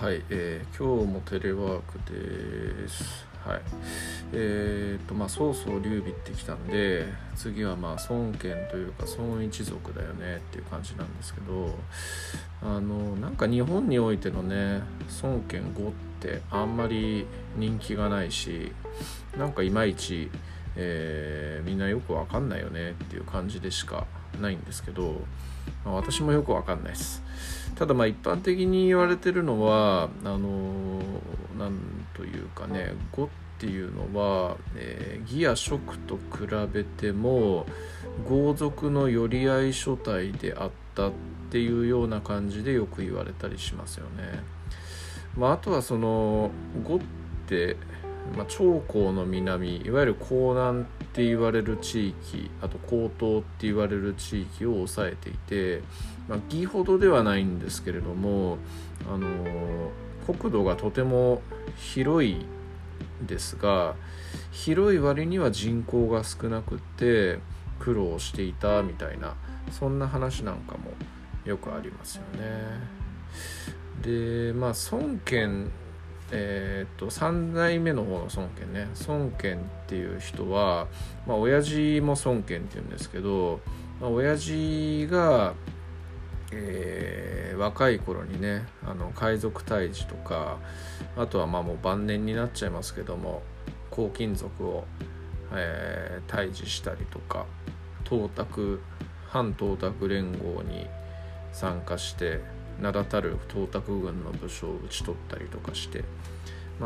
はい、今日もテレワークです。はい。曹操劉備ってきたんで、次は孫権というか孫一族だよねっていう感じなんですけど、なんか日本においてのね、孫権語ってあんまり人気がないし、なんかいまいち、みんなよくわかんないよねっていう感じでしかないんですけど、私もよくわかんないです。ただ一般的に言われてるのはなんというかね、呉っていうのは、魏や蜀と比べても豪族の寄り合い所帯であったっていうような感じでよく言われたりしますよね。あとはその呉って長江の南、いわゆる江南って言われる地域、あと江東って言われる地域を抑えていて、魏ほどではないんですけれども、国土がとても広いですが、広い割には人口が少なくて苦労していたみたいな、そんな話なんかもよくありますよね。で、孫権、3代目の方の孫権ね、孫権っていう人は、親父も孫権っていうんですけど、親父が、若い頃にね、海賊退治とか、あとはもう晩年になっちゃいますけども、黄金属を、退治したりとか、反董卓連合に参加して名だたる董卓軍の武将を討ち取ったりとかして、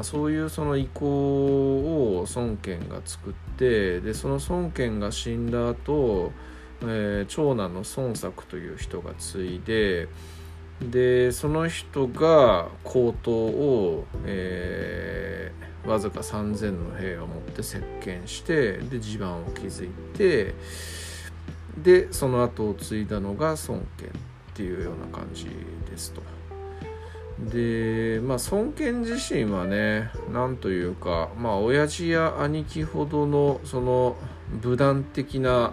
そういうその遺構を孫権が作って、でその孫権が死んだ後、長男の孫作という人が継いで、でその人が江東を、わずか 3,000 の兵を持って席巻して、で地盤を築いて、でその後を継いだのが孫権っていうような感じですと。で、孫権自身はね、なんというか、親父や兄貴ほどのその武断的な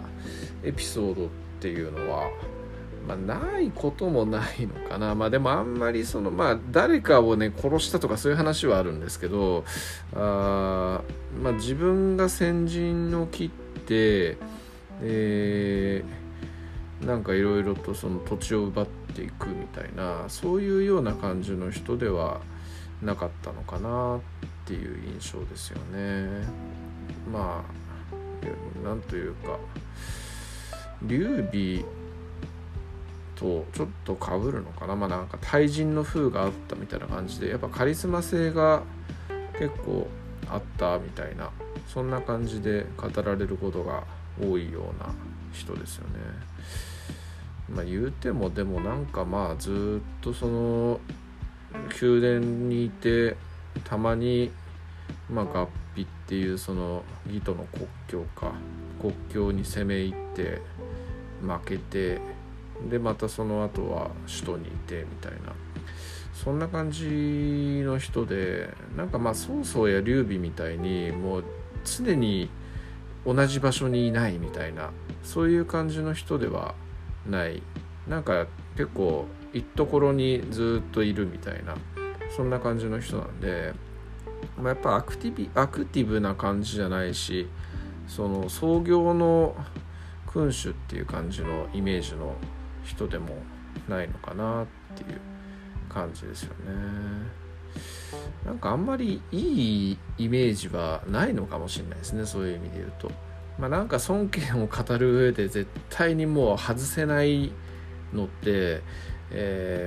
エピソードっていうのは、ないこともないのかな。でもあんまりその誰かをね殺したとかそういう話はあるんですけど、自分が先陣を切って、なんかいろいろとその土地を奪っていくみたいな、そういうような感じの人ではなかったのかなっていう印象ですよね。なんというか、劉備とちょっと被るのかな。なんか対人の風があったみたいな感じで、やっぱカリスマ性が結構あったみたいな、そんな感じで語られることが多いような人ですよね。言うても、でもなんかずっとその宮殿にいて、たまに合肥っていうその魏との国境に攻め入って負けて、でまたその後は首都にいてみたいな、そんな感じの人で、なんか曹操や劉備みたいにもう常に同じ場所にいないみたいな、そういう感じの人ではない。なんか結構一所にずっといるみたいな、そんな感じの人なんで、やっぱアクティブな感じじゃないし、その創業の君主っていう感じのイメージの人でもないのかなっていう感じですよね。なんかあんまりいいイメージはないのかもしれないですね、そういう意味で言うと。なんか孫権を語る上で絶対にもう外せないのって、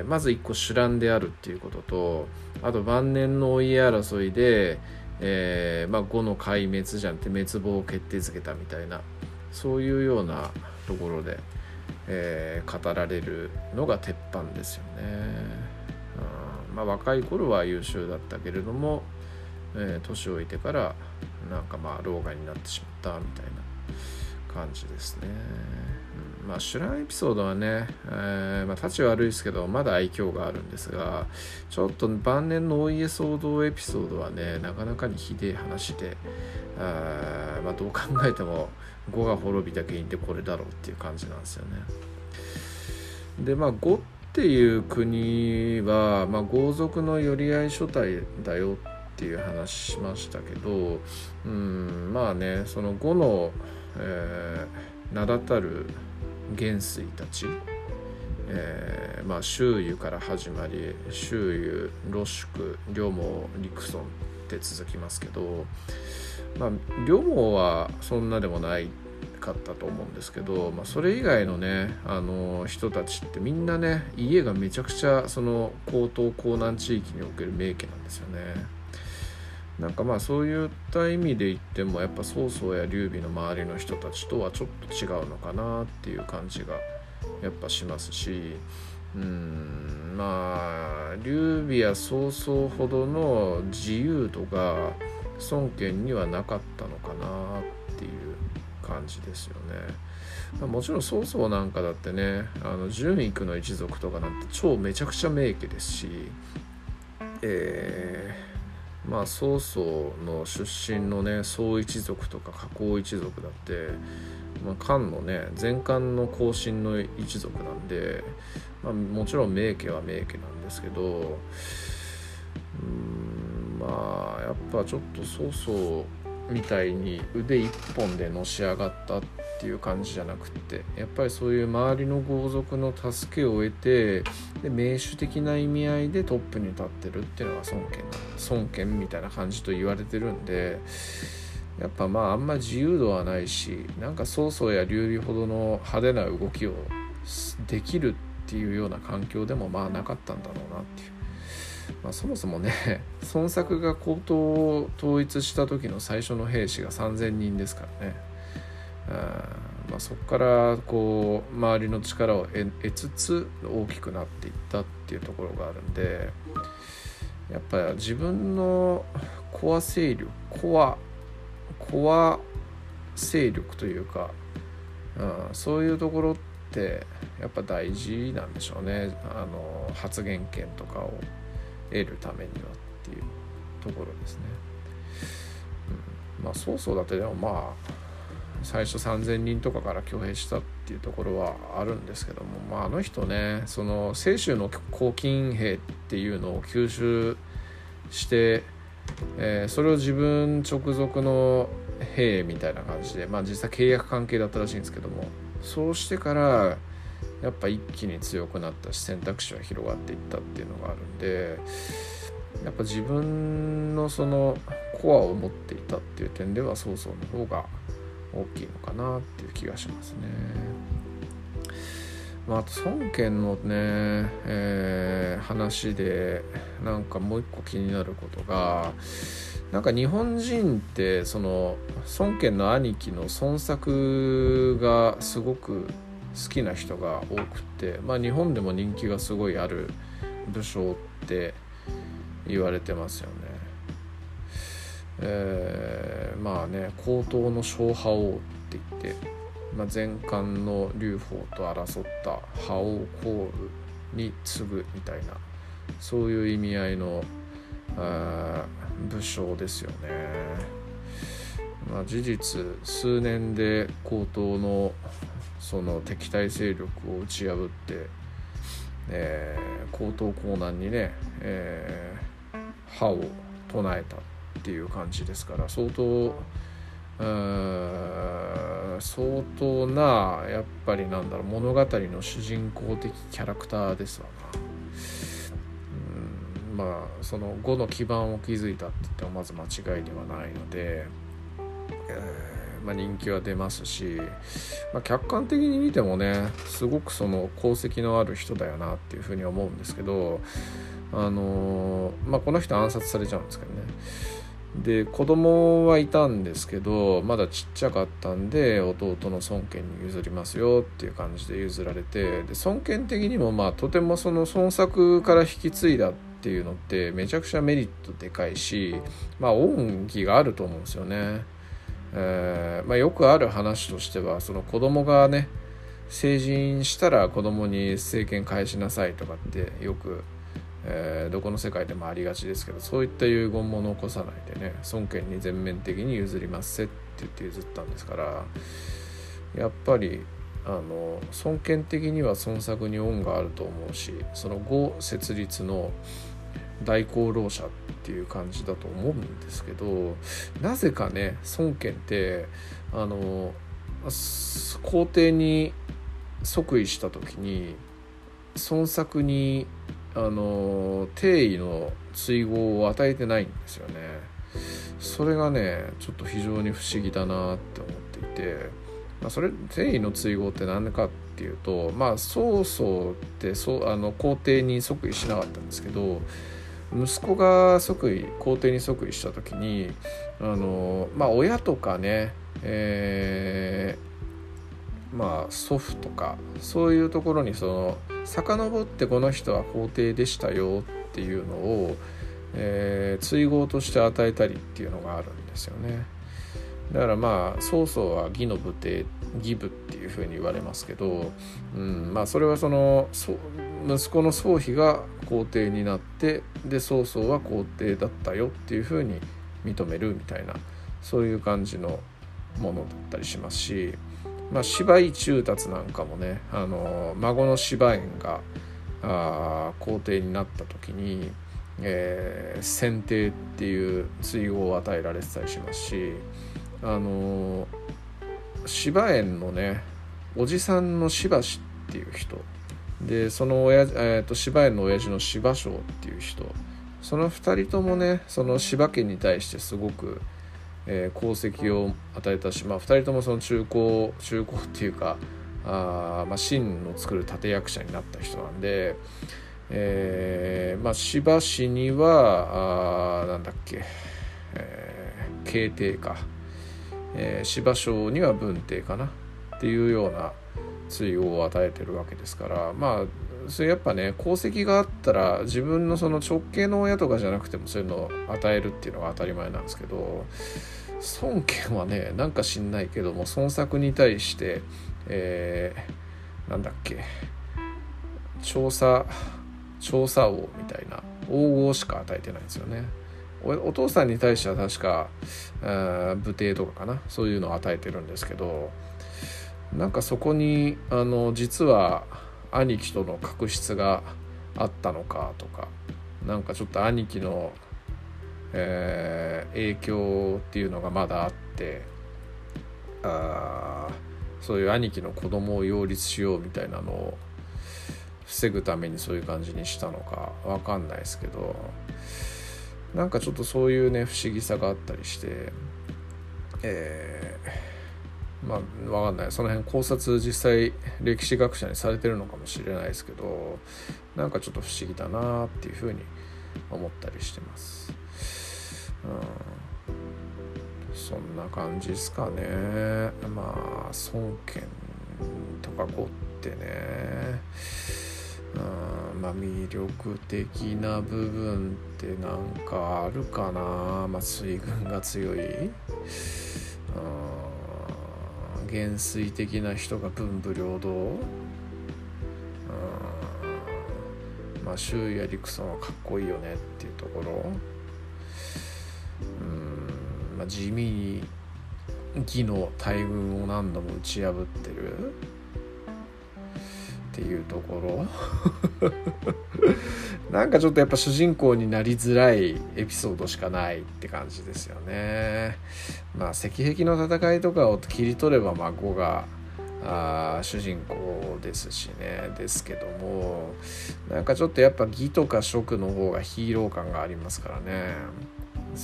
まず一個酒乱であるっていうことと、あと晩年のお家争いで、呉の壊滅じゃんって滅亡を決定づけたみたいな、そういうようなところで、語られるのが鉄板ですよね。若い頃は優秀だったけれども、年老いてからなんか老害になってしまったみたいな感じですね。酒乱エピソードはね、立ち悪いですけどまだ愛嬌があるんですが、ちょっと晩年のお家騒動エピソードはね、なかなかにひでえ話で、どう考えても呉が滅びた原因ってこれだろうっていう感じなんですよね。で呉っっていう国は、まあ、豪族の寄り合い所帯だよっていう話しましたけど、まあね、その呉の、名だたる元帥たち、まあ、周瑜から始まり、周瑜、呂宿、呂蒙、陸遜って続きますけど、まあ、呂蒙はそんなでもないかったと思うんですけど、まあ、それ以外のね、人たちってみんなね、家がめちゃくちゃその江東江南地域における名家なんですよね。なんかまあそういった意味で言っても、やっぱ曹操や劉備の周りの人たちとはちょっと違うのかなっていう感じがやっぱしますし、まあ劉備や曹操ほどの自由度が孫権にはなかったのかなっていう感じですよね。もちろん曹操なんかだってね、純育の一族とかなんて超めちゃくちゃ名家ですし、まあ、曹操の出身のね、曹一族とか加工一族だって、まあ、漢のね、前漢の後進の一族なんで、まあ、もちろん名家は名家なんですけど、まあやっぱちょっと曹操みたいに腕一本でのし上がったっていう感じじゃなくて、やっぱりそういう周りの豪族の助けを得て、で名手的な意味合いでトップに立ってるっていうのが孫権みたいな感じと言われてるんで、やっぱまああんま自由度はないし、なんか曹操や劉備ほどの派手な動きをできるっていうような環境でもまあなかったんだろうなっていう。まあ、そもそもね、孫策が江東を統一した時の最初の兵士が 3,000 人ですからね。まあ、そこからこう周りの力を得つつ大きくなっていったっていうところがあるんで、やっぱり自分のコア勢力というか、そういうところってやっぱ大事なんでしょうね。発言権とかを得るためにはっていうところですね。まあ曹操だってでもまあ最初 3,000 人とかから挙兵したっていうところはあるんですけども、まあ、あの人ね、その青州の黄巾兵っていうのを吸収して、それを自分直属の兵みたいな感じで、まあ実際契約関係だったらしいんですけども、そうしてからやっぱ一気に強くなったし、選択肢は広がっていったっていうのがあるんで、やっぱ自分のそのコアを持っていたっていう点では曹操の方が大きいのかなっていう気がしますね。まあ、あと孫権のね、話でなんかもう一個気になることが、なんか日本人ってその孫権の兄貴の孫策がすごく好きな人が多くて、まあ、日本でも人気がすごいある武将って言われてますよね。まあね、江東の小覇王って言って、まあ、前漢の劉邦と争った覇王項羽に次ぐみたいな、そういう意味合いの武将ですよね。まあ、事実数年で江東のその敵対勢力を打ち破って、江東江南にね、覇を唱えたっていう感じですから、相当なやっぱりなんだろう、物語の主人公的キャラクターですわな。まあその呉の基盤を築いたって言ってもまず間違いではないので。まあ、人気は出ますし、まあ、客観的に見てもね、すごくその功績のある人だよなっていうふうに思うんですけど、まあ、この人暗殺されちゃうんですけどね。で子供はいたんですけど、まだちっちゃかったんで弟の孫権に譲りますよっていう感じで譲られて、で孫権的にもまあとてもその孫策から引き継いだっていうのってめちゃくちゃメリットでかいし、まあ、恩義があると思うんですよね。まあ、よくある話としては、その子供がね成人したら子供に政権返しなさいとかってよく、どこの世界でもありがちですけど、そういった遺言も残さないでね、孫権に全面的に譲りますせって言って譲ったんですから、やっぱり孫権的には孫作に恩があると思うし、その呉設立の大功労者っていう感じだと思うんですけど、なぜかね孫権って皇帝に即位した時に孫作に帝位の追号を与えてないんですよね。それがねちょっと非常に不思議だなって思っていて、それ帝位の追号って何かっていうと、曹操って皇帝に即位しなかったんですけど、息子が皇帝に即位した時に親とかね、祖父とかそういうところに遡ってこの人は皇帝でしたよっていうのを、追号として与えたりっていうのがあるんですよね。だから曹操は義の武帝、義武っていうふうに言われますけど、それは息子の曹丕が皇帝になって、で曹操は皇帝だったよっていうふうに認めるみたいな、そういう感じのものだったりしますし、芝居中達なんかもね、孫の芝園が皇帝になった時に、選帝っていう追号を与えられてたりしますし、芝園のねおじさんの芝氏っていう人で、芝園の親父の芝生っていう人、その2人ともね芝家に対してすごく功績を与えたし、2人とも中高っていうか秦を作る立役者になった人なんで、芝氏には慶帝か、芝生には文帝かなっていうような追号を与えてるわけですから、それやっぱね功績があったら自分の直系の親とかじゃなくてもそういうのを与えるっていうのが当たり前なんですけど、孫権はねなんか知んないけども孫作に対して、調査王みたいな王号しか与えてないんですよね。 お父さんに対しては確か武帝とかかな、そういうのを与えてるんですけど、そこに実は兄貴との確執があったのかとか、ちょっと兄貴の、影響っていうのがまだあって、そういう兄貴の子供を擁立しようみたいなのを防ぐためにそういう感じにしたのかわかんないですけど、ちょっとそういうね不思議さがあったりして、わかんない、その辺考察実際歴史学者にされてるのかもしれないですけど、ちょっと不思議だなっていうふうに思ったりしてます、そんな感じですかね。孫権とか呉ってね、魅力的な部分ってあるかな。水軍が強い、元帥的な人が文武両道、周囲や陸さんはかっこいいよねっていうところ、地味に魏の大軍を何度も打ち破ってるっていうところちょっとやっぱ主人公になりづらいエピソードしかないって感じですよね。石壁の戦いとかを切り取れば呉が主人公ですしね、ですけどもちょっとやっぱ魏とか蜀の方がヒーロー感がありますからね。ヒ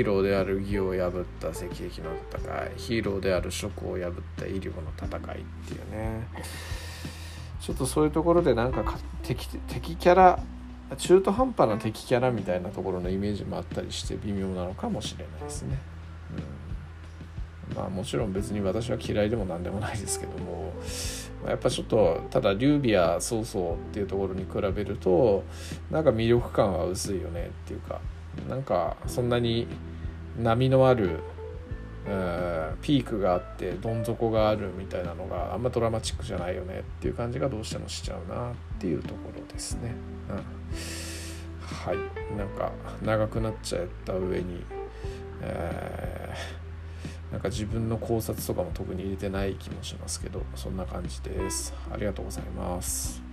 ーローである魏を破った石壁の戦い、ヒーローである蜀を破った夷陵の戦いっていうね、ちょっとそういうところで敵キャラ、中途半端な敵キャラみたいなところのイメージもあったりして微妙なのかもしれないですね、もちろん別に私は嫌いでも何でもないですけども、やっぱちょっとただ劉備や曹操っていうところに比べると魅力感は薄いよねっていうか、そんなに波のあるピークがあってどん底があるみたいなのがあんまドラマチックじゃないよねっていう感じがどうしてもしちゃうなっていうところですね、はい、長くなっちゃった上に、なんか自分の考察とかも特に入れてない気もしますけど、そんな感じです。ありがとうございます。